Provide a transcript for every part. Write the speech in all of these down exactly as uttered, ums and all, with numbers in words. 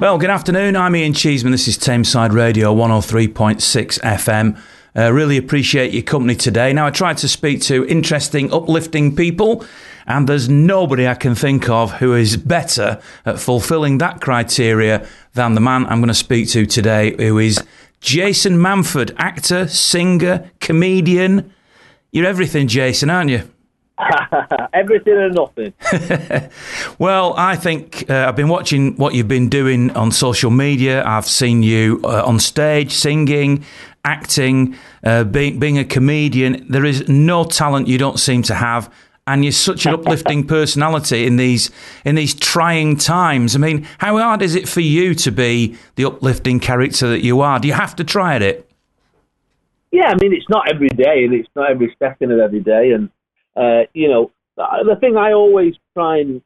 Well, good afternoon. I'm Ian Cheeseman. This is Tameside Radio one oh three point six F M. Uh, really appreciate your company today. Now, I tried to speak to interesting, uplifting people, and there's nobody I can think of who is better at fulfilling that criteria than the man I'm going to speak to today, who is Jason Manford, actor, singer, comedian. You're everything, Jason, aren't you? Everything and nothing. Well, I think uh, I've been watching what you've been doing on social media. I've seen you uh, on stage, singing, acting, uh, being, being a comedian. There is no talent you don't seem to have, and you're such an uplifting personality in these in these trying times. I mean, how hard is it for you to be the uplifting character that you are? Do you have to try at it? Yeah, I mean, it's not every day, and it's not every second of every day, and Uh, you know, the thing I always try and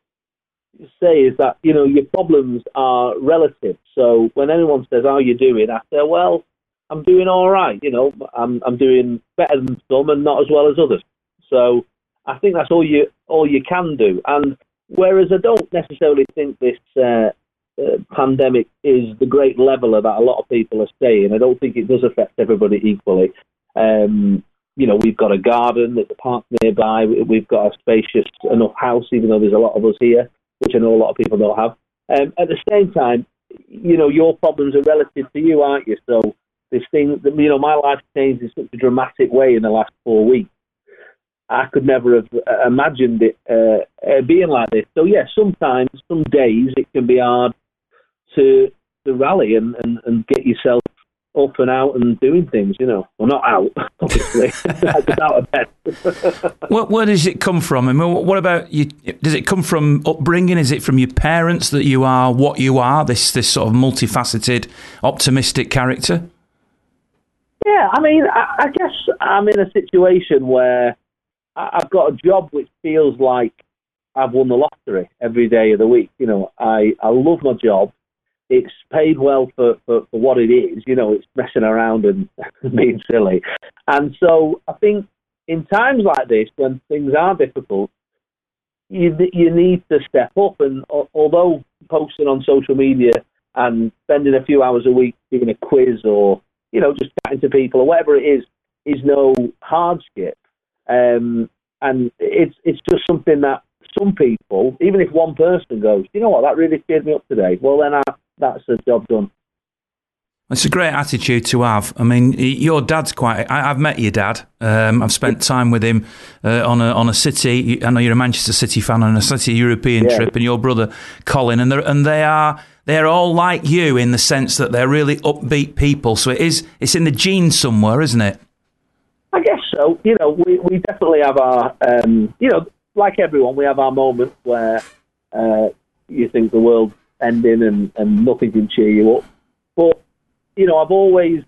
say is that, you know, your problems are relative. So when anyone says, how are you doing? I say, well, I'm doing all right. You know, I'm I'm doing better than some and not as well as others. So I think that's all you all you can do. And whereas I don't necessarily think this uh, uh, pandemic is the great leveler that a lot of people are saying, I don't think it does affect everybody equally. Um You know, we've got a garden, there's a park nearby, we've got a spacious enough house, even though there's a lot of us here, which I know a lot of people don't have. Um, at the same time, you know, your problems are relative to you, aren't you? So this thing, you know, my life changed in such a dramatic way in the last four weeks. I could never have imagined it uh, being like this. So, yeah, sometimes, some days, it can be hard to, to rally and, and, and get yourself up and out and doing things, you know. Well, not out, obviously. Just out of bed. What, where does it come from? I mean, what about you? Does it come from upbringing? Is it from your parents that you are what you are, this this sort of multifaceted, optimistic character? Yeah, I mean, I, I guess I'm in a situation where I, I've got a job which feels like I've won the lottery every day of the week. You know, I, I love my job. It's paid well for, for, for what it is. You know, it's messing around and being silly. And so I think in times like this, when things are difficult, you you need to step up. And although posting on social media and spending a few hours a week doing a quiz or, you know, just chatting to people or whatever it is, is no hardship. Um, and it's it's just something that some people, even if one person goes, you know what, that really cheered me up today. Well, then I... that's the job done. It's a great attitude to have. I mean, your dad's quite... I, I've met your dad. Um, I've spent time with him uh, on a on a city... I know you're a Manchester City fan, on a city European yeah. trip, and your brother, Colin, and, and they are they're all like you in the sense that they're really upbeat people. So it is, it's in the genes somewhere, isn't it? I guess so. You know, we, we definitely have our... Um, you know, like everyone, we have our moments where uh, you think the world... ending and, and nothing can cheer you up. But, you know, I've always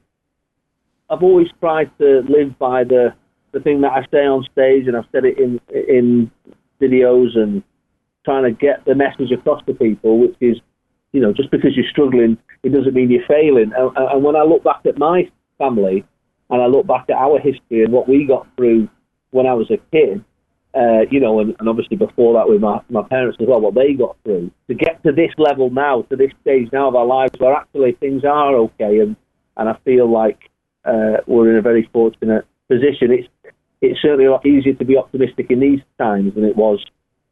I've always tried to live by the, the thing that I say on stage, and I've said it in in videos, and trying to get the message across to people, which is, you know, just because you're struggling, it doesn't mean you're failing. And, and when I look back at my family, and I look back at our history and what we got through when I was a kid, Uh, you know, and, and obviously before that with my, my parents as well, what they got through. To get to this level now, to this stage now of our lives, where actually things are okay, and, and I feel like uh, we're in a very fortunate position. It's it's certainly a lot easier to be optimistic in these times than it was,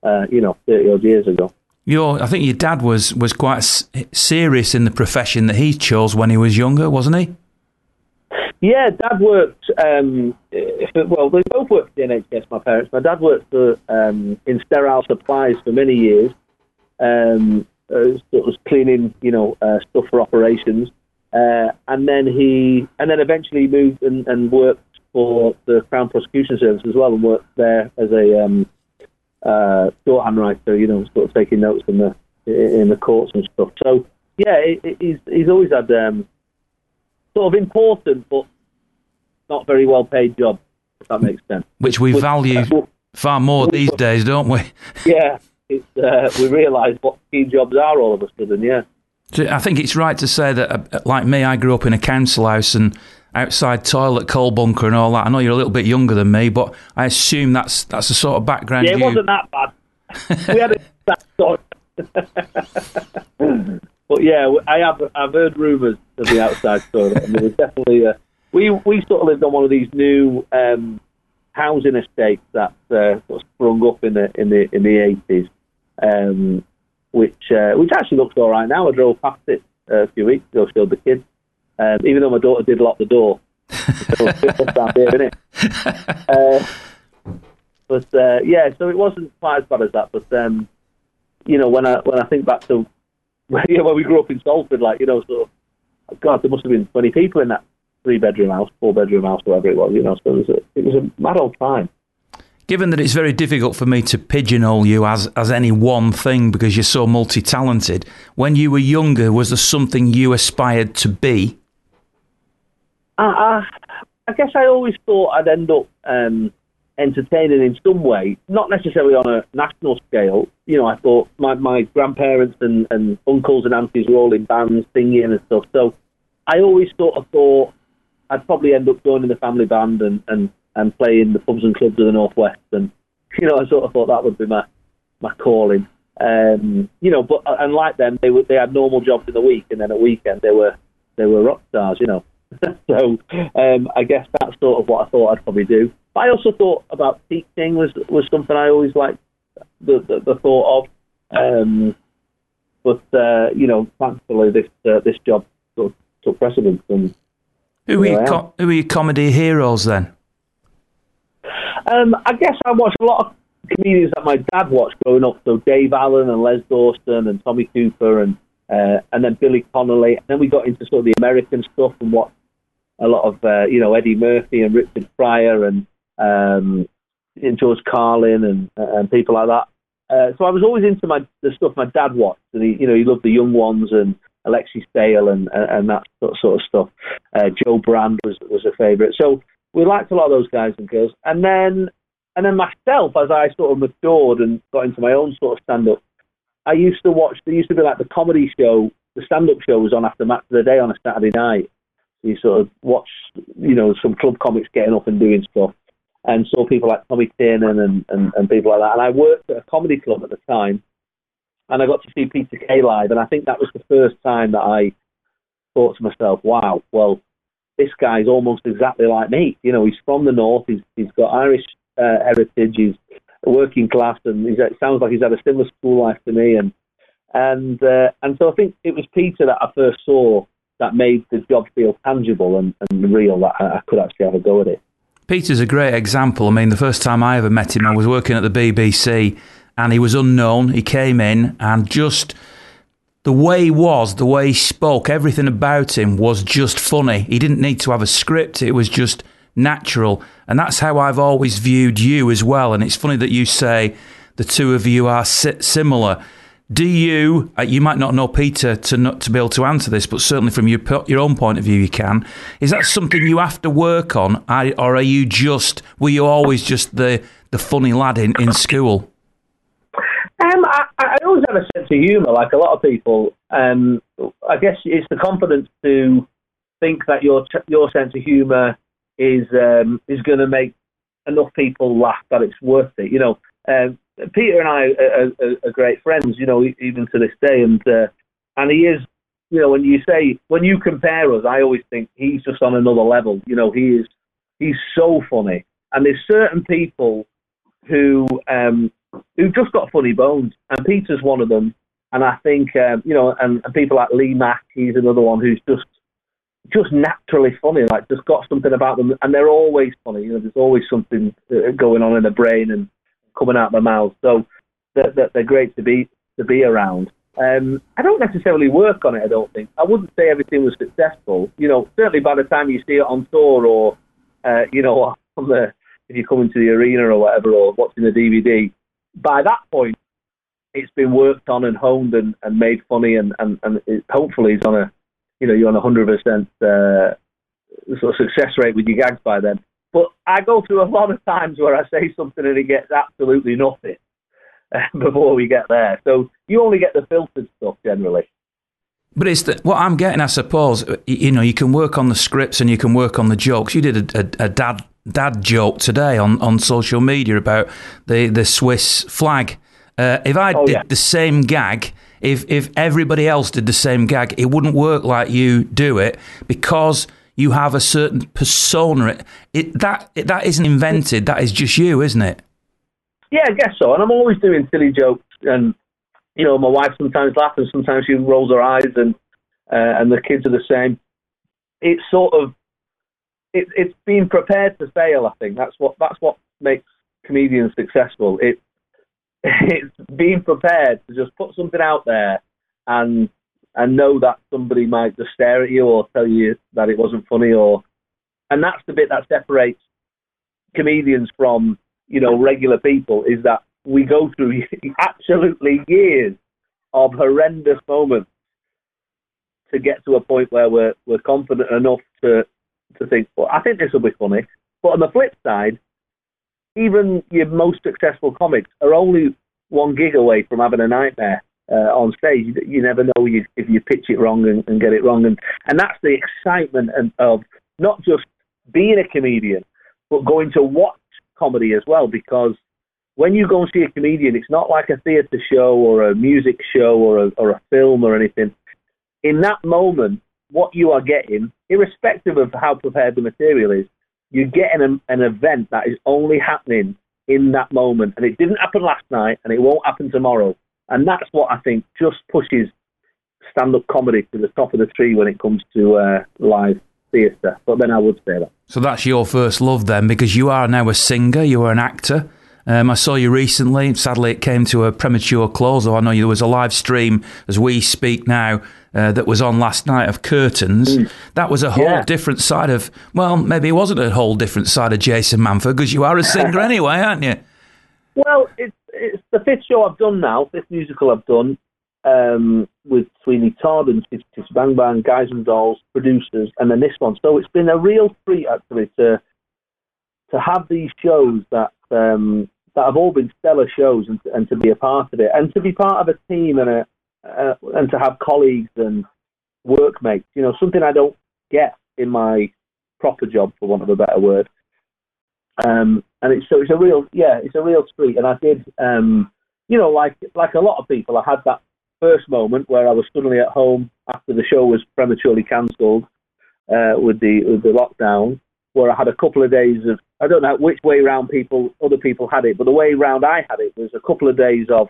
uh, you know, thirty odd years ago. Your, I think your dad was, was quite s- serious in the profession that he chose when he was younger, wasn't he? Yeah, Dad worked, um, well, they both worked at the N H S, my parents. My dad worked for, um, in sterile supplies for many years. Um, it was cleaning, you know, uh, stuff for operations. Uh, and then he, and then eventually he moved and, and worked for the Crown Prosecution Service as well, and worked there as a um, uh, shorthand writer, you know, sort of taking notes in the in the courts and stuff. So, yeah, he's, he's always had... Um, Sort of important, but not very well-paid job, if that makes sense. Which we Which, value uh, far more these days, don't we? Yeah, it's, uh, we realise what key jobs are all of a sudden, yeah. So I think it's right to say that, uh, like me, I grew up in a council house and outside toilet, coal bunker and all that. I know you're a little bit younger than me, but I assume that's that's the sort of background you... Yeah, it you... wasn't that bad. We had a... that sort. But yeah, I have I've heard rumours of the outside story. I mean, there's definitely a, we we sort of lived on one of these new um, housing estates that uh, sort of sprung up in the in the in the eighties, um, which uh, which actually looks all right now. I drove past it a few weeks ago, showed the kids, um, even though my daughter did lock the door. So it's down here, isn't it? Uh, but uh, yeah, so it wasn't quite as bad as that. But um, you know, when I when I think back to yeah, when we grew up in Salford, like, you know, sort of, God, there must have been twenty people in that three-bedroom house, four-bedroom house, whatever it was, you know, so it was, a, it was a mad old time. Given that it's very difficult for me to pigeonhole you as, as any one thing because you're so multi-talented, when you were younger, was there something you aspired to be? I, I, I guess I always thought I'd end up um, entertaining in some way, not necessarily on a national scale. You know, I thought my, my grandparents and, and uncles and aunties were all in bands singing and stuff. So I always sort of thought I'd probably end up joining the family band and, and, and playing the pubs and clubs of the Northwest. And, you know, I sort of thought that would be my, my calling. Um, you know, but and like them, they were, they had normal jobs in the week, and then at weekend they were they were rock stars, you know. So um, I guess that's sort of what I thought I'd probably do. But I also thought about teaching was, was something I always liked the, the, the thought of. Um, but, uh, you know, thankfully this uh, this job sort of took precedence. And who were your, com- who were your comedy heroes then? Um, I guess I watched a lot of comedians that my dad watched growing up. So Dave Allen and Les Dawson and Tommy Cooper and uh, and then Billy Connolly. And then we got into sort of the American stuff and what a lot of, uh, you know, Eddie Murphy and Richard Pryor and um, and George Carlin and uh, and people like that. Uh, so I was always into my the stuff my dad watched, and he, you know, he loved The Young Ones and Alexei Sayle and and that sort of stuff. Uh, Joe Brand was was a favourite. So we liked a lot of those guys and girls. And then and then myself, as I sort of matured and got into my own sort of stand up, I used to watch. There used to be like the comedy show, the stand up show was on after Match of the Day on a Saturday night. You sort of watch, you know, some club comics getting up and doing stuff, and saw people like Tommy Tiernan and, and, and people like that. And I worked at a comedy club at the time, and I got to see Peter Kay live, and I think that was the first time that I thought to myself, wow, well, this guy's almost exactly like me. You know, he's from the north, he's he's got Irish uh, heritage, he's working class, and he's, it sounds like he's had a similar school life to me. And, and, uh, and so I think it was Peter that I first saw that made the job feel tangible and, and real, that I could actually have a go at it. Peter's a great example. I mean, the first time I ever met him, I was working at the B B C and he was unknown. He came in and just the way he was, the way he spoke, everything about him was just funny. He didn't need to have a script. It was just natural. And that's how I've always viewed you as well. And it's funny that you say the two of you are similar. Do you, you might not know Peter to not to be able to answer this, but certainly from your your own point of view, you can. Is that something you have to work on, or are you just, were you always just the, the funny lad in, in school? Um, I, I always have a sense of humour, like a lot of people. Um, I guess it's the confidence to think that your your sense of humour is um, is going to make enough people laugh that it's worth it, you know. Um, Peter and I are, are, are great friends, you know, even to this day. And uh, and he is, you know, when you say, when you compare us, I always think he's just on another level. You know, he is, he's so funny. And there's certain people who um, who've just got funny bones, and Peter's one of them. And I think, um, you know, and, and people like Lee Mack, he's another one who's just just naturally funny, like just got something about them. And they're always funny. You know, there's always something going on in their brain and coming out of my mouth, so that they're, they're great to be to be around. Um, I don't necessarily work on it. I don't think I wouldn't say everything was successful. You know, certainly by the time you see it on tour, or uh, you know, on the, if you come into the arena or whatever, or watching the D V D, by that point it's been worked on and honed and, and made funny, and and, and it hopefully it's on a, you know, you're on a hundred percent sort of success rate with your gags by then. But I go through a lot of times where I say something and it gets absolutely nothing before we get there. So you only get the filtered stuff generally. But it's the, what I'm getting, I suppose, you know, you can work on the scripts and you can work on the jokes. You did a, a, a dad dad joke today on, on social media about the, the Swiss flag. Uh, if I oh, did yeah. the same gag, if if everybody else did the same gag, it wouldn't work like you do it, because you have a certain persona. It, it that it, that isn't invented. That is just you, isn't it? Yeah, I guess so. And I'm always doing silly jokes, and you know, my wife sometimes laughs, and sometimes she rolls her eyes, and uh, and the kids are the same. It's sort of it, it's being prepared to fail. I think that's what that's what makes comedians successful. It it's being prepared to just put something out there and and know that somebody might just stare at you or tell you that it wasn't funny, or and that's the bit that separates comedians from, you know, regular people, is that we go through absolutely years of horrendous moments to get to a point where we're we're confident enough to to think, well, I think this will be funny. But on the flip side, even your most successful comics are only one gig away from having a nightmare uh, on stage. You, you never know you, if you pitch it wrong and, and get it wrong. And, and that's the excitement and, of not just being a comedian, but going to watch comedy as well. Because when you go and see a comedian, it's not like a theatre show or a music show or a, or a film or anything. In that moment, what you are getting, irrespective of how prepared the material is, you're getting an, an event that is only happening in that moment. And it didn't happen last night, and it won't happen tomorrow. And that's what I think just pushes stand-up comedy to the top of the tree when it comes to uh, live theatre. But then I would say that. So that's your first love then, because you are now a singer, you are an actor. Um, I saw you recently. Sadly, it came to a premature close. Though I know there was a live stream, as we speak now, uh, that was on last night of Curtains. Mm. That was a whole yeah. different side of, well, maybe it wasn't a whole different side of Jason Manford, because you are a singer anyway, aren't you? Well, it's, it's the fifth show I've done now, fifth musical I've done, um, with Sweeney Todd and Chitty Chitty Bang Bang, Guys and Dolls, producers, and then this one. So it's been a real treat, actually, to to have these shows that... Um, that have all been stellar shows, and, and to be a part of it, and to be part of a team, and a, uh, and to have colleagues and workmates, you know, something I don't get in my proper job, for want of a better word. Um, and it's, so it's a real, yeah, it's a real treat. And I did, um, you know, like like a lot of people, I had that first moment where I was suddenly at home after the show was prematurely cancelled uh, with the with the lockdown, where I had a couple of days of, I don't know which way round people, other people had it, but the way round I had it was a couple of days of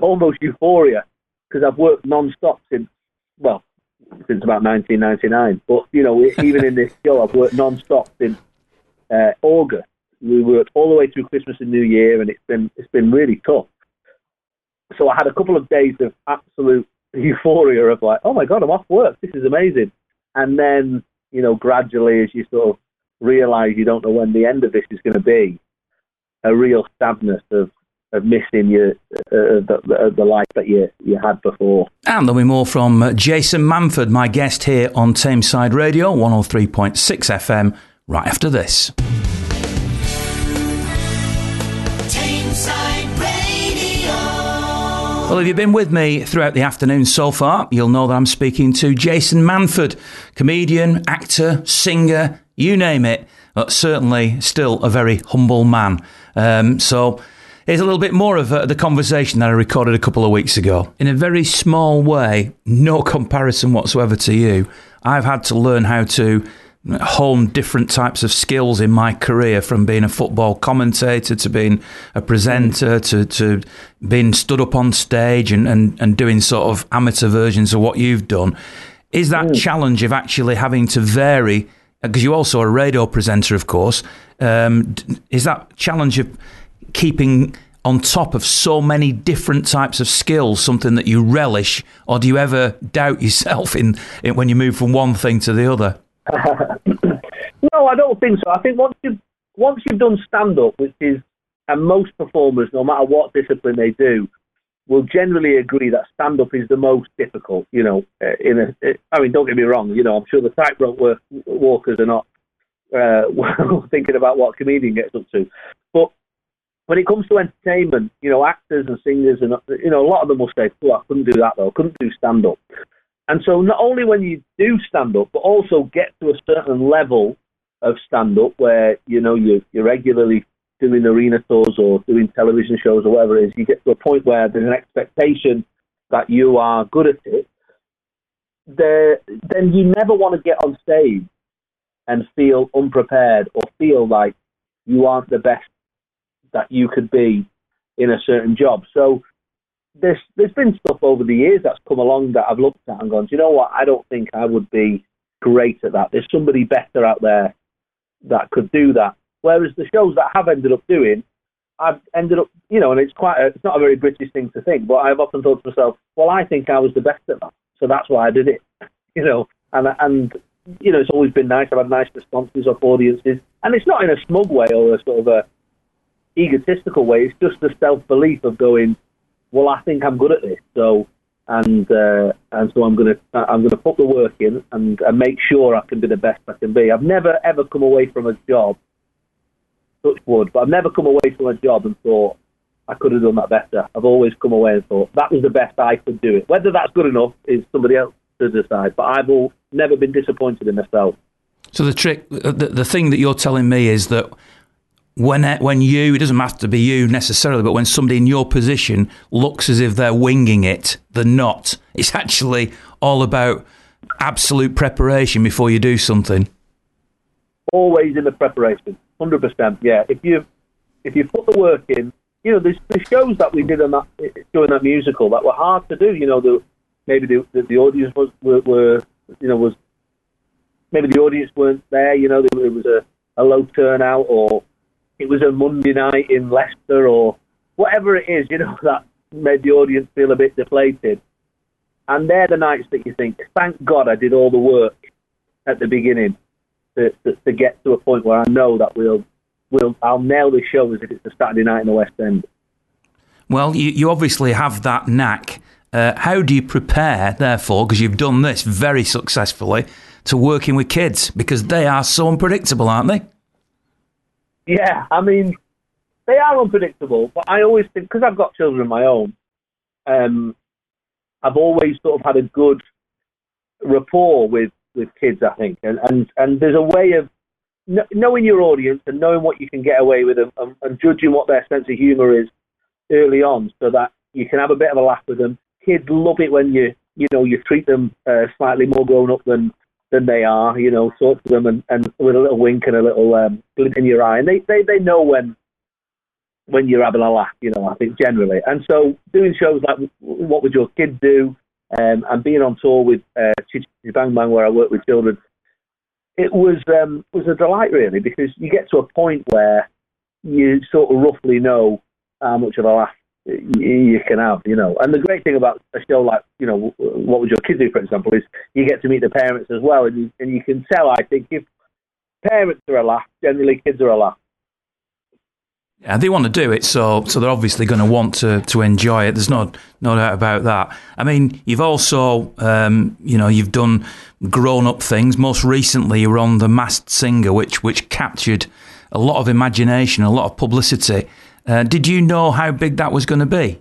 almost euphoria, because I've worked non-stop since, well, since about nineteen ninety-nine. But, you know, even in this show, I've worked non-stop since uh, August. We worked all the way through Christmas and New Year, and it's been it's been really tough. So I had a couple of days of absolute euphoria of like, oh my God, I'm off work. This is amazing. And then, you know, gradually as you sort of realise you don't know when the end of this is going to be, a real sadness of of missing your uh, the, the life that you you had before. And there'll be more from Jason Manford, my guest here on Tameside Radio one oh three point six F M, right after this. Tameside Radio. Well, if you've been with me throughout the afternoon so far, you'll know that I'm speaking to Jason Manford, comedian, actor, singer. You name it, but certainly still a very humble man. Um, so here's a little bit more of uh, the conversation that I recorded a couple of weeks ago. In a very small way, no comparison whatsoever to you, I've had to learn how to hone different types of skills in my career, from being a football commentator to being a presenter to, to being stood up on stage and, and, and doing sort of amateur versions of what you've done. Is that mm. challenge of actually having to vary, because you also are a radio presenter, of course, um, is that challenge of keeping on top of so many different types of skills something that you relish, or do you ever doubt yourself in, in when you move from one thing to the other? No, I don't think so. I think once you've, once you've done stand-up, which is, and most performers, no matter what discipline they do, will generally agree that stand-up is the most difficult, you know, in a, I mean, don't get me wrong, you know, I'm sure the tightrope walkers are not uh, thinking about what a comedian gets up to. But when it comes to entertainment, you know, actors and singers, and you know, a lot of them will say, oh, I couldn't do that though, I couldn't do stand-up. And so not only when you do stand-up, but also get to a certain level of stand-up where, you know, you, you're regularly doing arena tours or doing television shows or whatever it is, you get to a point where there's an expectation that you are good at it, then you never want to get on stage and feel unprepared or feel like you aren't the best that you could be in a certain job. So there's there's been stuff over the years that's come along that I've looked at and gone, do you know what? I don't think I would be great at that. There's somebody better out there that could do that. Whereas the shows that I have ended up doing, I've ended up, you know, and it's quite a, it's not a very British thing to think, but I've often thought to myself, well, I think I was the best at that, so that's why I did it, you know. And and you know, it's always been nice. I've had nice responses off audiences, and it's not in a smug way or a sort of a egotistical way. It's just the self belief of going, well, I think I'm good at this, so and uh, and so I'm gonna I'm gonna put the work in and, and make sure I can be the best I can be. I've never ever come away from a job, touch wood, but I've never come away from a job and thought I could have done that better. I've always come away and thought that was the best I could do it. Whether that's good enough is somebody else to decide, but I've all, never been disappointed in myself. So the trick, the, the thing that you're telling me is that when when you, it doesn't have to be you necessarily, but when somebody in your position looks as if they're winging it, they're not. It's actually all about absolute preparation before you do something. Always in the preparation, one hundred percent, yeah. If you if you put the work in, you know, there's, there's shows that we did on that, during that musical that were hard to do, you know, the, maybe the, the, the audience was, were, were, you know, was, maybe the audience weren't there, you know, it was a, a low turnout, or it was a Monday night in Leicester, or whatever it is, you know, that made the audience feel a bit deflated. And they're the nights that you think, thank God I did all the work at the beginning to, to, to get to a point where I know that we'll, we'll I'll nail this show as if it's a Saturday night in the West End. Well, you, you obviously have that knack. Uh, how do you prepare, therefore, because you've done this very successfully, to working with kids? Because they are so unpredictable, aren't they? Yeah, I mean, they are unpredictable, but I always think, because I've got children of my own, um, I've always sort of had a good rapport with, with kids, I think. And, and, and there's a way of kn- knowing your audience and knowing what you can get away with them, and, and judging what their sense of humour is early on, so that you can have a bit of a laugh with them. Kids love it when you, you know, you treat them uh, slightly more grown up than than they are, you know, talk to them and, and with a little wink and a little um, glint in your eye. And they, they, they know when when you're having a laugh, you know, I think generally. And so doing shows like What Would Your Kid Do, um, and being on tour with uh, Chitty Chitty Bang Bang, where I work with children, it was um, was a delight, really, because you get to a point where you sort of roughly know how much of a laugh you can have, you know. And the great thing about a show like, you know, What Would Your Kid Do, for example, is you get to meet the parents as well, and you, and you can tell, I think, if parents are a laugh, generally kids are a laugh. Yeah, they want to do it, so so they're obviously going to want to, to enjoy it. There's no, no doubt about that. I mean, you've also, um, you know, you've done grown-up things. Most recently, you were on The Masked Singer, which which captured a lot of imagination, a lot of publicity. Uh, did you know how big that was going to be?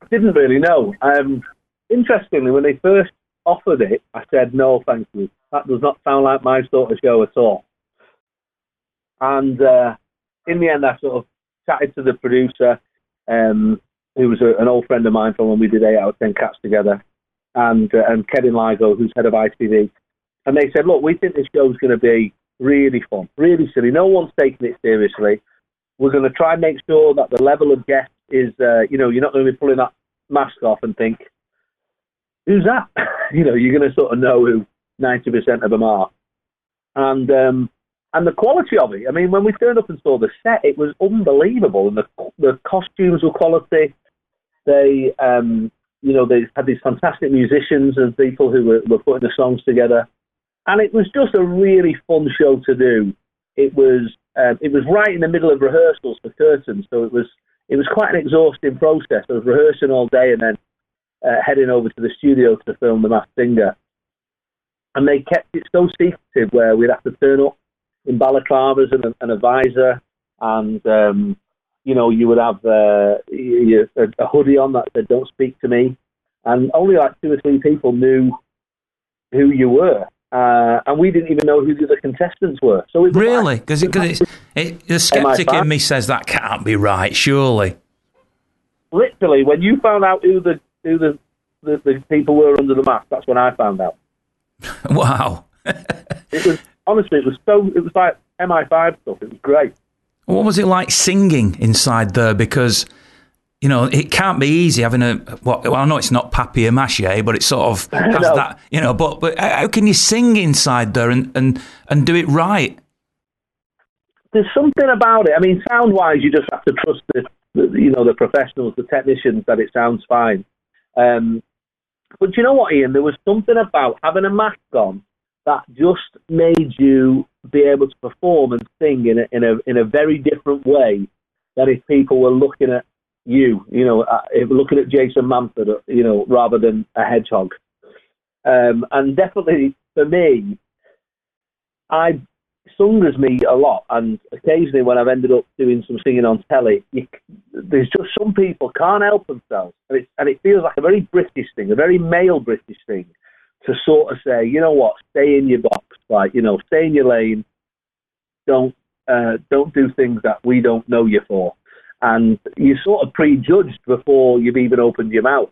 I didn't really know. Um, interestingly, when they first offered it, I said, no, thank you. That does not sound like my sort of show at all. And uh, in the end, I sort of chatted to the producer, um, who was a, an old friend of mine from when we did eight out of ten Cats together, and, uh, and Kevin Lygo, who's head of I T V. And they said, look, we think this show's going to be really fun, really silly. No one's taking it seriously. We're going to try and make sure that the level of guest is, uh, you know, you're not going to be pulling that mask off and think, who's that? You know, you're going to sort of know who ninety percent of them are. And um, and the quality of it, I mean, when we turned up and saw the set, it was unbelievable. And the the costumes were quality. They, um, you know, they had these fantastic musicians and people who were, were putting the songs together. And it was just a really fun show to do. It was um, it was right in the middle of rehearsals for Curtains, so it was it was quite an exhausting process. I was rehearsing all day and then uh, heading over to the studio to film The Masked Singer. And they kept it so secretive, where we'd have to turn up in balaclavas and an visor, and um, you know, you would have uh, you, a hoodie on that said "Don't speak to me," and only like two or three people knew who you were. Uh, and we didn't even know who the other contestants were. So it really? Because like, it, it, the skeptic in me says that can't be right, surely. literally, when you found out who the who the, the, the people were under the mask, that's when I found out. Wow. It was, honestly, it was so, it was like M I five stuff. It was great. What was it like singing inside there? Because, you know, it can't be easy having a, well, I know it's not papier-mâché, but it's sort of has no. that, you know, but, but how can you sing inside there and, and, and do it right? There's something about it. I mean, sound-wise, you just have to trust the, the you know, the professionals, the technicians, that it sounds fine. Um, but you know what, Ian? There was something about having a mask on that just made you be able to perform and sing in a, in a in a very different way than if people were looking at you, you know, uh, looking at Jason Manford, you know, rather than a hedgehog. Um, and definitely for me, I sung as me a lot, and occasionally when I've ended up doing some singing on telly, you, there's just some people can't help themselves, and it and it feels like a very British thing, a very male British thing, to sort of say, you know what, stay in your box, like, you know, stay in your lane, don't uh, don't do things that we don't know you for. And you're sort of prejudged before you've even opened your mouth.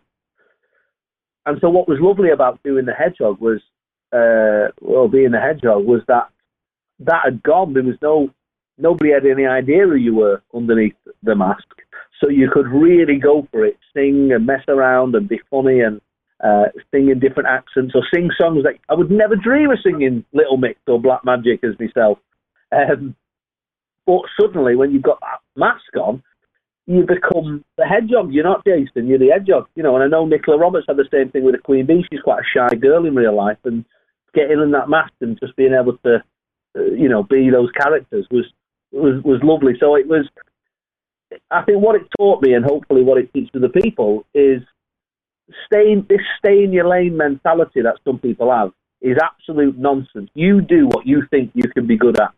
And so what was lovely about doing the hedgehog was, uh, well, being the hedgehog, was that that had gone. There was no, nobody had any idea who you were underneath the mask. So you could really go for it, sing and mess around and be funny and, Uh, sing in different accents or sing songs that I would never dream of singing Little Mix or Black Magic as myself. Um, but suddenly, when you've got that mask on, you become the hedgehog. You're not Jason, you're the hedgehog. You know, and I know Nicola Roberts had the same thing with the Queen Bee. She's quite a shy girl in real life, and getting in that mask and just being able to, uh, you know, be those characters was, was, was lovely. So it was, I think what it taught me, and hopefully what it teaches the people, is Stay in, this stay in your lane mentality that some people have is absolute nonsense. You do what you think you can be good at.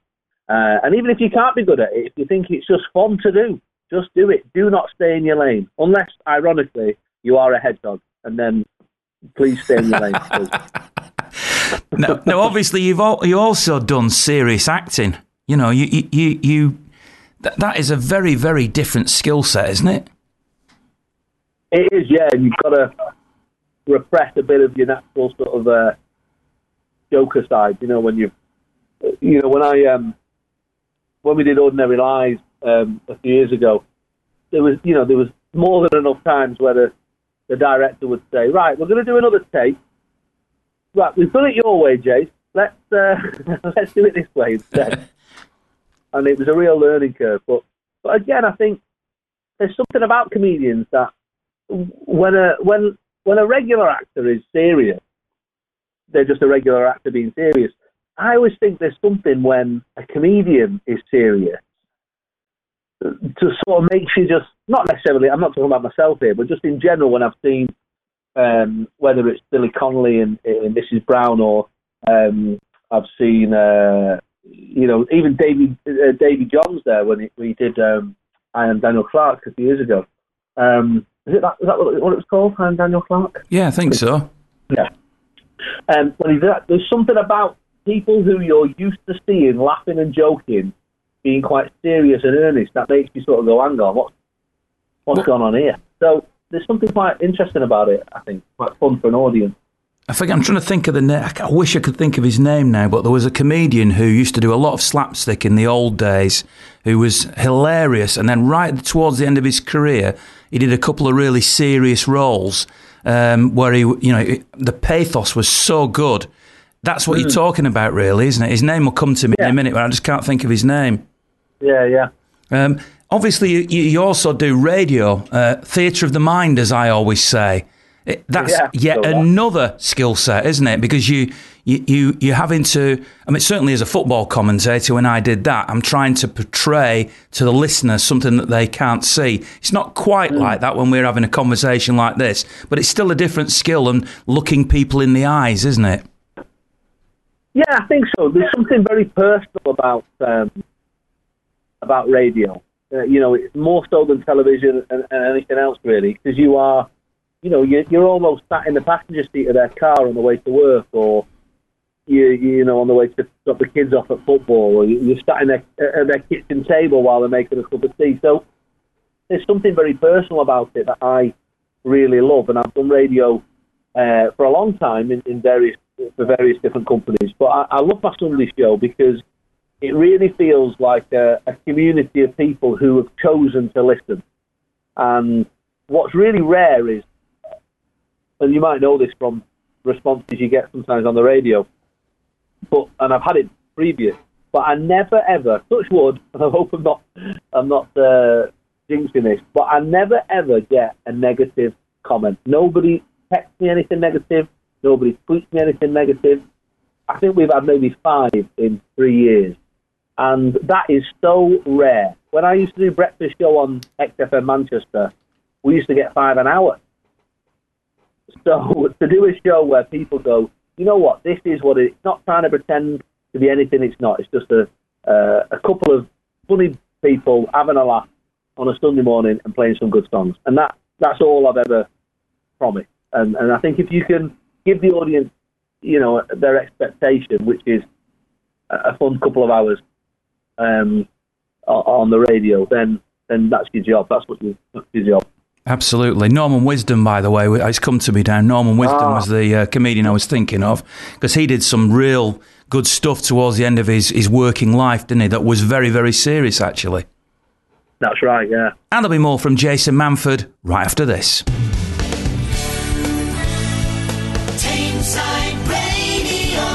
Uh, and even if you can't be good at it, if you think it's just fun to do, just do it. Do not stay in your lane. Unless, ironically, you are a hedgehog. And then please stay in your lane. now, now, obviously, you've all, you also done serious acting. You know, you you, you, you th- that is a very, very different skill set, isn't it? It is, yeah. You've got to repress a bit of your natural sort of uh, joker side. You know, when you, you know, when I, um, when we did Ordinary Lies um, a few years ago, there was, you know, there was more than enough times where the, the director would say, "Right, we're going to do another take. Right, we've done it your way, Jace. Let's uh, let's do it this way instead." And it was a real learning curve. But, but again, I think there's something about comedians that, When a when when a regular actor is serious, they're just a regular actor being serious. I always think there's something when a comedian is serious to sort of makes you just, not necessarily, I'm not talking about myself here, but just in general, when I've seen um, whether it's Billy Connolly and, and Missus Brown, or um, I've seen uh, you know, even Davy uh, Davy Jones there when he, when he did um, I Am Daniel Clark a few years ago. Um, Is it that, is that what it was called? I Am Daniel Clark? Yeah, I think so. Yeah. Um, well, there's something about people who you're used to seeing laughing and joking being quite serious and earnest that makes you sort of go, hang on, what's, what's what? going on here? So there's something quite interesting about it, I think, quite fun for an audience. I think I'm trying to think of the name. I wish I could think of his name now, but there was a comedian who used to do a lot of slapstick in the old days, who was hilarious, and then right towards the end of his career, he did a couple of really serious roles um, where he, you know, it, the pathos was so good. That's what mm. you're talking about, really, isn't it? His name will come to me yeah. in a minute, but I just can't think of his name. Yeah, yeah. Um, obviously, you, you also do radio, uh, theatre of the mind, as I always say. It, that's yeah, yet so another skill set, isn't it? Because you, you, you, you're having to, I mean, certainly as a football commentator, when I did that, I'm trying to portray to the listener something that they can't see. It's not quite mm. like that when we're having a conversation like this, but it's still a different skill and looking people in the eyes, isn't it? Yeah, I think so. There's something very personal about, um, about radio, uh, you know, it's more so than television and, and anything else, really, because you are, you know, you're, you're almost sat in the passenger seat of their car on the way to work, or you, you know, on the way to drop the kids off at football, or you're sat in their, at their kitchen table while they're making a cup of tea. So there's something very personal about it that I really love, and I've done radio uh, for a long time in, in various for various different companies. But I, I love my Sunday show because it really feels like a, a community of people who have chosen to listen. And what's really rare is, and you might know this from responses you get sometimes on the radio, but and I've had it previous, but I never ever, touch wood, and I hope I'm not, I'm not uh, jinxing this, but I never ever get a negative comment. Nobody texts me anything negative. Nobody tweets me anything negative. I think we've had maybe five in three years. And that is so rare. When I used to do breakfast show on X F M Manchester, we used to get five an hour. So to do a show where people go, you know what, this is what it is. It's not trying to pretend to be anything it's not. It's just a uh, a couple of funny people having a laugh on a Sunday morning and playing some good songs. And that that's all I've ever promised. And and I think if you can give the audience, you know, their expectation, which is a fun couple of hours um, on the radio, then then that's your job. That's what you, that's your job. Absolutely. Norman Wisdom, by the way, it's come to me now. Norman Wisdom ah. was the uh, comedian I was thinking of, because he did some real good stuff towards the end of his, his working life, didn't he? That was very, very serious, actually. That's right, yeah. And there'll be more from Jason Manford right after this. Tameside Radio.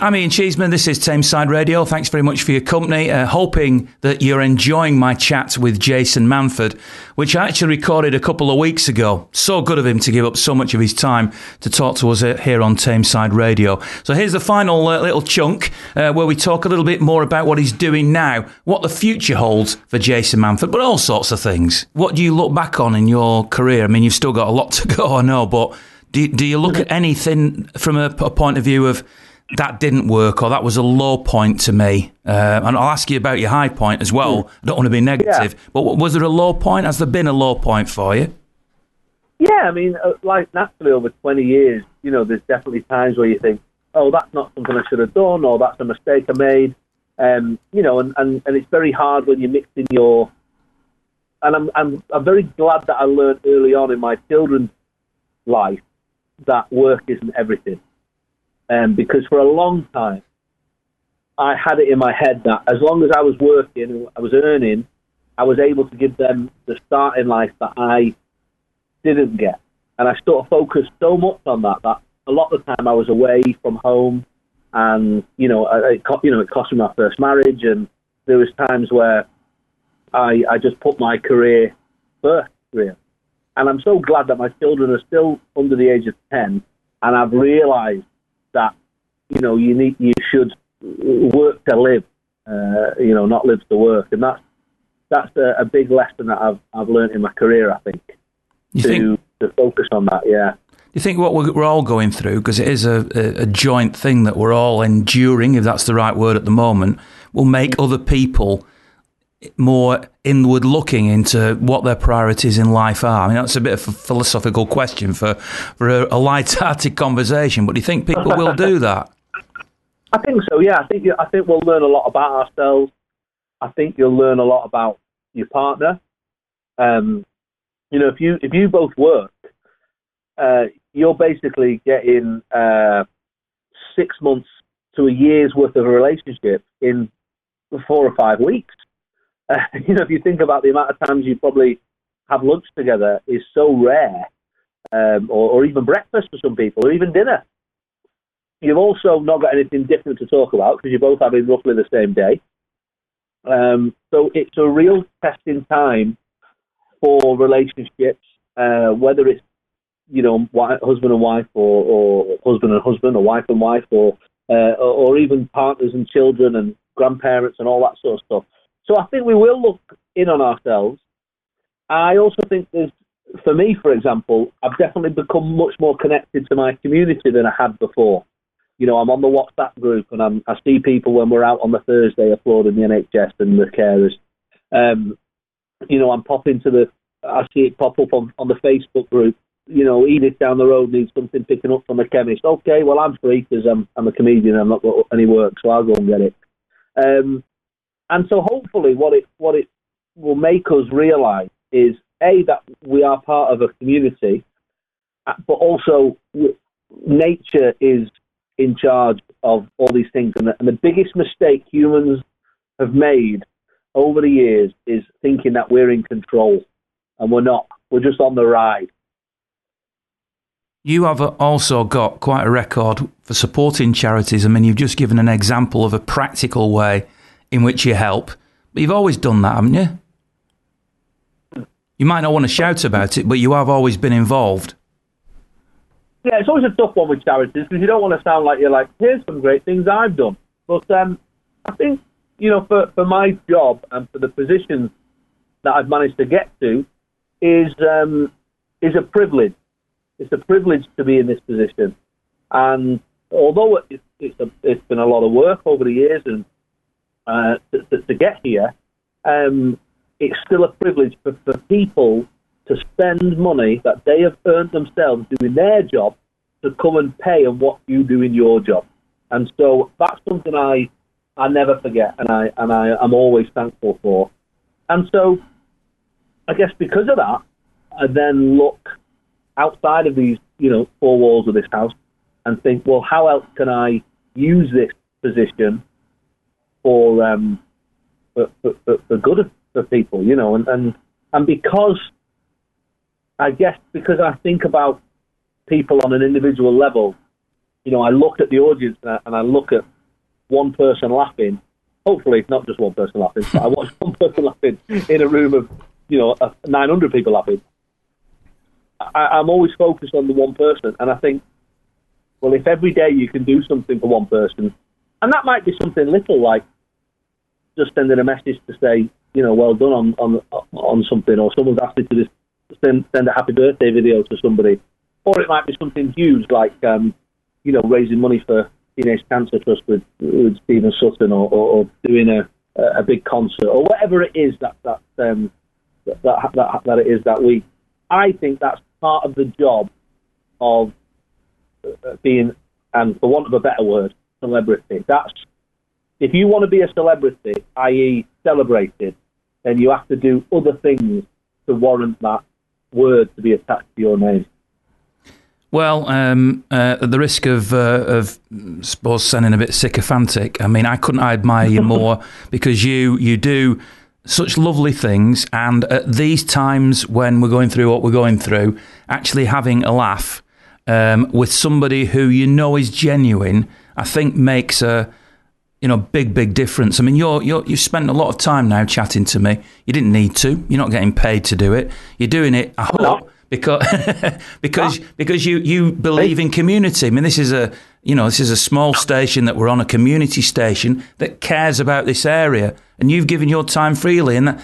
I'm Ian Cheeseman. This is Tameside Radio. Thanks very much for your company. Uh, hoping that you're enjoying my chat with Jason Manford, which I actually recorded a couple of weeks ago. So good of him to give up so much of his time to talk to us here on Tameside Radio. So here's the final uh, little chunk uh, where we talk a little bit more about what he's doing now, what the future holds for Jason Manford, but all sorts of things. What do you look back on in your career? I mean, you've still got a lot to go, I know, but... Do, do you look at anything from a, a point of view of that didn't work or that was a low point to me? Uh, and I'll ask you about your high point as well. I don't want to be negative. Yeah. But was there a low point? Has there been a low point for you? Yeah, I mean, like naturally over twenty years, you know, there's definitely times where you think, oh, that's not something I should have done or that's a mistake I made. Um, you know, and, and, and it's very hard when you're mixing your... And I'm, I'm, I'm very glad that I learned early on in my children's life that work isn't everything. Um, because for a long time, I had it in my head that as long as I was working, I was earning, I was able to give them the start in life that I didn't get. And I sort of focused so much on that, that a lot of the time I was away from home and, you know, it, you know, it cost me my first marriage. And there was times where I, I just put my career first, really. And I'm so glad that my children are still under the age of ten, and I've realised that, you know, you need, you should work to live, uh, you know, not live to work, and that's that's a, a big lesson that I've I've learned in my career. I think you to think, to focus on that. Yeah. You think what we're, we're all going through, because it is a, a joint thing that we're all enduring, if that's the right word at the moment, will make other people more inward looking into what their priorities in life are. I mean, that's a bit of a philosophical question for, for a, a light-hearted conversation, but do you think people will do that? I think so, yeah. I think I think we'll learn a lot about ourselves. I think you'll learn a lot about your partner. Um, you know, if you if you both work, uh, you're basically getting uh, six months to a year's worth of a relationship in four or five weeks. Uh, you know, if you think about the amount of times you probably have lunch together is so rare, um, or, or even breakfast for some people, or even dinner. You've also not got anything different to talk about because you're both having roughly the same day. Um, so it's a real testing time for relationships, uh, whether it's, you know, wife, husband and wife, or, or husband and husband, or wife and wife, or, uh, or or even partners and children and grandparents and all that sort of stuff. So I think we will look in on ourselves. I also think there's, for me, for example, I've definitely become much more connected to my community than I had before. You know, I'm on the WhatsApp group and I'm, I see people when we're out on the Thursday applauding the N H S and the carers. Um, you know, I'm popping to the, I see it pop up on, on the Facebook group. You know, Edith down the road needs something picking up from a chemist. Okay, well, I'm free because I'm, I'm a comedian. I'm not got any work, so I'll go and get it. Um, And so hopefully what it what it will make us realise is, A, that we are part of a community, but also nature is in charge of all these things. And the, and the biggest mistake humans have made over the years is thinking that we're in control, and we're not. We're just on the ride. You have also got quite a record for supporting charities. I mean, you've just given an example of a practical way in which you help, but you've always done that, haven't you? You might not want to shout about it, but you have always been involved. Yeah, it's always a tough one with charities because you don't want to sound like you're like, here's some great things I've done. But um, I think, you know, for, for my job and for the positions that I've managed to get to is um, is a privilege. It's a privilege to be in this position. And although it, it's, a, it's been a lot of work over the years and uh, to, to get here, um, it's still a privilege for, for people to spend money that they have earned themselves doing their job to come and pay on what you do in your job. And so that's something I, I never forget and, I, and I, I'm always thankful for. And so I guess because of that, I then look outside of these, you know, four walls of this house and think, well, how else can I use this position for um, for, for, for good for people, you know? And, and, and because, I guess, because I think about people on an individual level, you know, I look at the audience and I, and I look at one person laughing, hopefully it's not just one person laughing, but I watch one person laughing in a room of, you know, nine hundred people laughing. I, I'm always focused on the one person, and I think, well, if every day you can do something for one person, and that might be something little like just sending a message to say, you know, well done on on, on something, or someone's asked me to just send, send a happy birthday video to somebody, or it might be something huge like, um, you know, raising money for Teenage Cancer Trust with, with Stephen Sutton, or, or, or doing a a big concert, or whatever it is that that um, that, that that that it is that week. I think that's part of the job of being, and for want of a better word, celebrity. That's, if you want to be a celebrity, that is celebrated, then you have to do other things to warrant that word to be attached to your name. Well, um, uh, at the risk of, uh, of, I suppose, sounding a bit sycophantic, I mean, I couldn't admire you more because you you do such lovely things, and at these times when we're going through what we're going through, actually having a laugh um, with somebody who you know is genuine, I think makes a you know big big difference. I mean, you're you're you've spent a lot of time now chatting to me. You didn't need to. You're not getting paid to do it. You're doing it, I hope, because because because you you believe in community. I mean, this is a you know this is a small station that we're on, a community station that cares about this area. And you've given your time freely, and that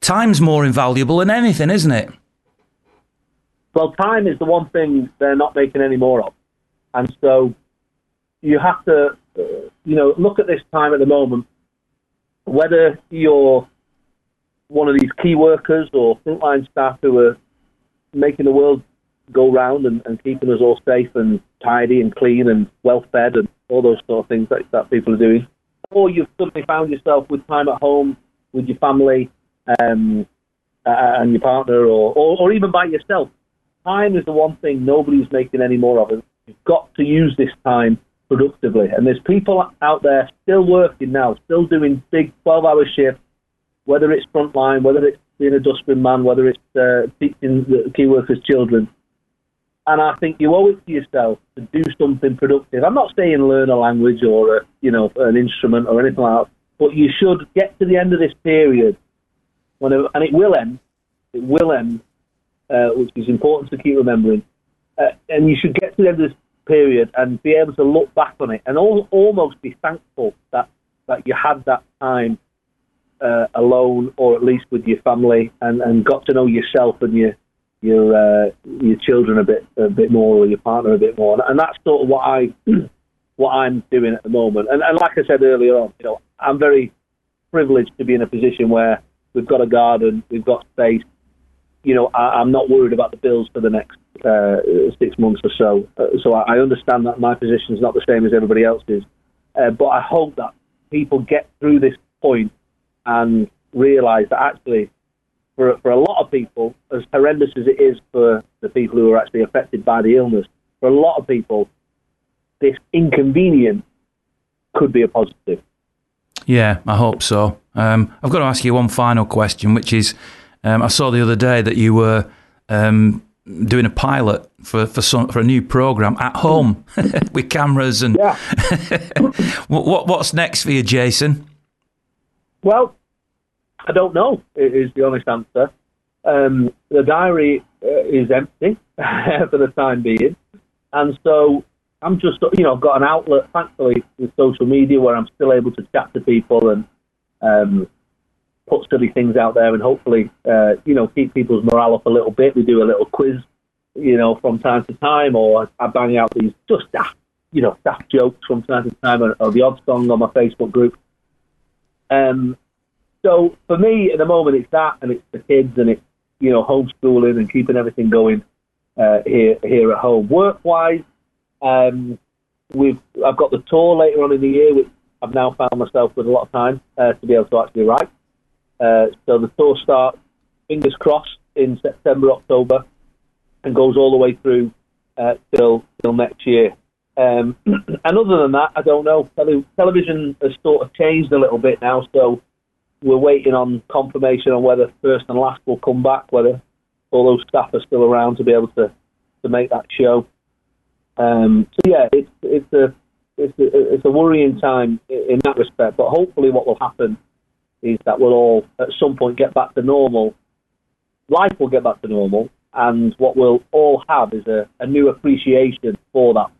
time's more invaluable than anything, isn't it? Well, time is the one thing they're not making any more of. And so you have to, uh, you know, look at this time at the moment, whether you're one of these key workers or frontline staff who are making the world go round and, and keeping us all safe and tidy and clean and well-fed and all those sort of things that, that people are doing. Or you've suddenly found yourself with time at home with your family um, and your partner, or, or, or even by yourself. Time is the one thing nobody's making any more of. You've got to use this time productively. And there's people out there still working now, still doing big twelve-hour shifts, whether it's frontline, whether it's being a dustbin man, whether it's uh, teaching the key workers' children. And I think you owe it to yourself to do something productive. I'm not saying learn a language or a, you know, an instrument or anything like that, but you should get to the end of this period, when it, and it will end, it will end, uh, which is important to keep remembering, uh, and you should get to the end of this period and be able to look back on it and all, almost be thankful that, that you had that time uh, alone, or at least with your family, and, and got to know yourself and your your uh, your children a bit a bit more, or your partner a bit more, and that's sort of what I what I'm doing at the moment. And, and like I said earlier on, you know, I'm very privileged to be in a position where we've got a garden, we've got space. You know, I, I'm not worried about the bills for the next uh, six months or so. Uh, so I, I understand that my position is not the same as everybody else's, uh, but I hope that people get through this point and realise that actually, for for a lot of people, as horrendous as it is for the people who are actually affected by the illness, for a lot of people, this inconvenience could be a positive. Yeah, I hope so. Um, I've got to ask you one final question, which is, um, I saw the other day that you were um, doing a pilot for for, some, for a new programme at home with cameras and. Yeah. what, what what's next for you, Jason? Well, I don't know. Is the honest answer. Um, the diary uh, is empty for the time being, and so. I'm just, you know, I've got an outlet, thankfully, with social media where I'm still able to chat to people and um, put silly things out there and hopefully, uh, you know, keep people's morale up a little bit. We do a little quiz, you know, from time to time, or I bang out these just daft, you know, daft jokes from time to time, or, or the odd song on my Facebook group. Um, so for me, at the moment, it's that, and it's the kids, and it's, you know, homeschooling and keeping everything going uh, here here at home. Work-wise, Um, we've I've got the tour later on in the year, which I've now found myself with a lot of time uh, to be able to actually write. Uh, so the tour starts, fingers crossed, in September, October, and goes all the way through uh, till till next year. Um, and other than that, I don't know. Tele- television has sort of changed a little bit now, so we're waiting on confirmation on whether First and Last will come back, whether all those staff are still around to be able to, to make that show. Um, so yeah, it's it's a it's a, it's a worrying time in that respect. But hopefully, what will happen is that we'll all at some point get back to normal. Life will get back to normal, and what we'll all have is a, a new appreciation for that.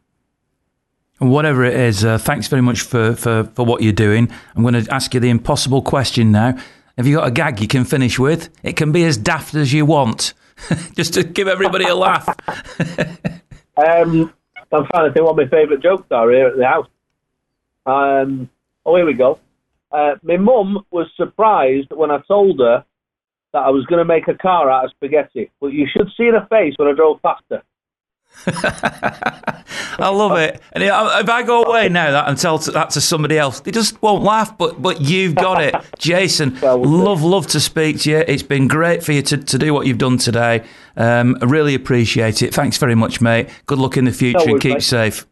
Whatever it is, uh, thanks very much for, for, for what you're doing. I'm going to ask you the impossible question now. Have you got a gag you can finish with? It can be as daft as you want, just to give everybody a laugh. um. I'm trying to think what my favourite jokes are here at the house. Um, oh, here we go. Uh, my mum was surprised when I told her that I was going to make a car out of spaghetti, but you should see her face when I drove past her. I love it. And if I go away now that and tell that to somebody else, they just won't laugh, but but you've got it. Jason, love, love to speak to you. It's been great for you to, to do what you've done today. Um, I really appreciate it. Thanks very much, mate. Good luck in the future no worries, and keep mate. safe.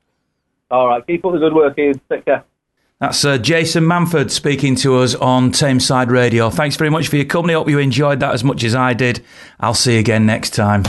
All right, keep up the good work, Ian. Take care. That's uh, Jason Manford speaking to us on Tameside Radio. Thanks very much for your company. Hope you enjoyed that as much as I did. I'll see you again next time.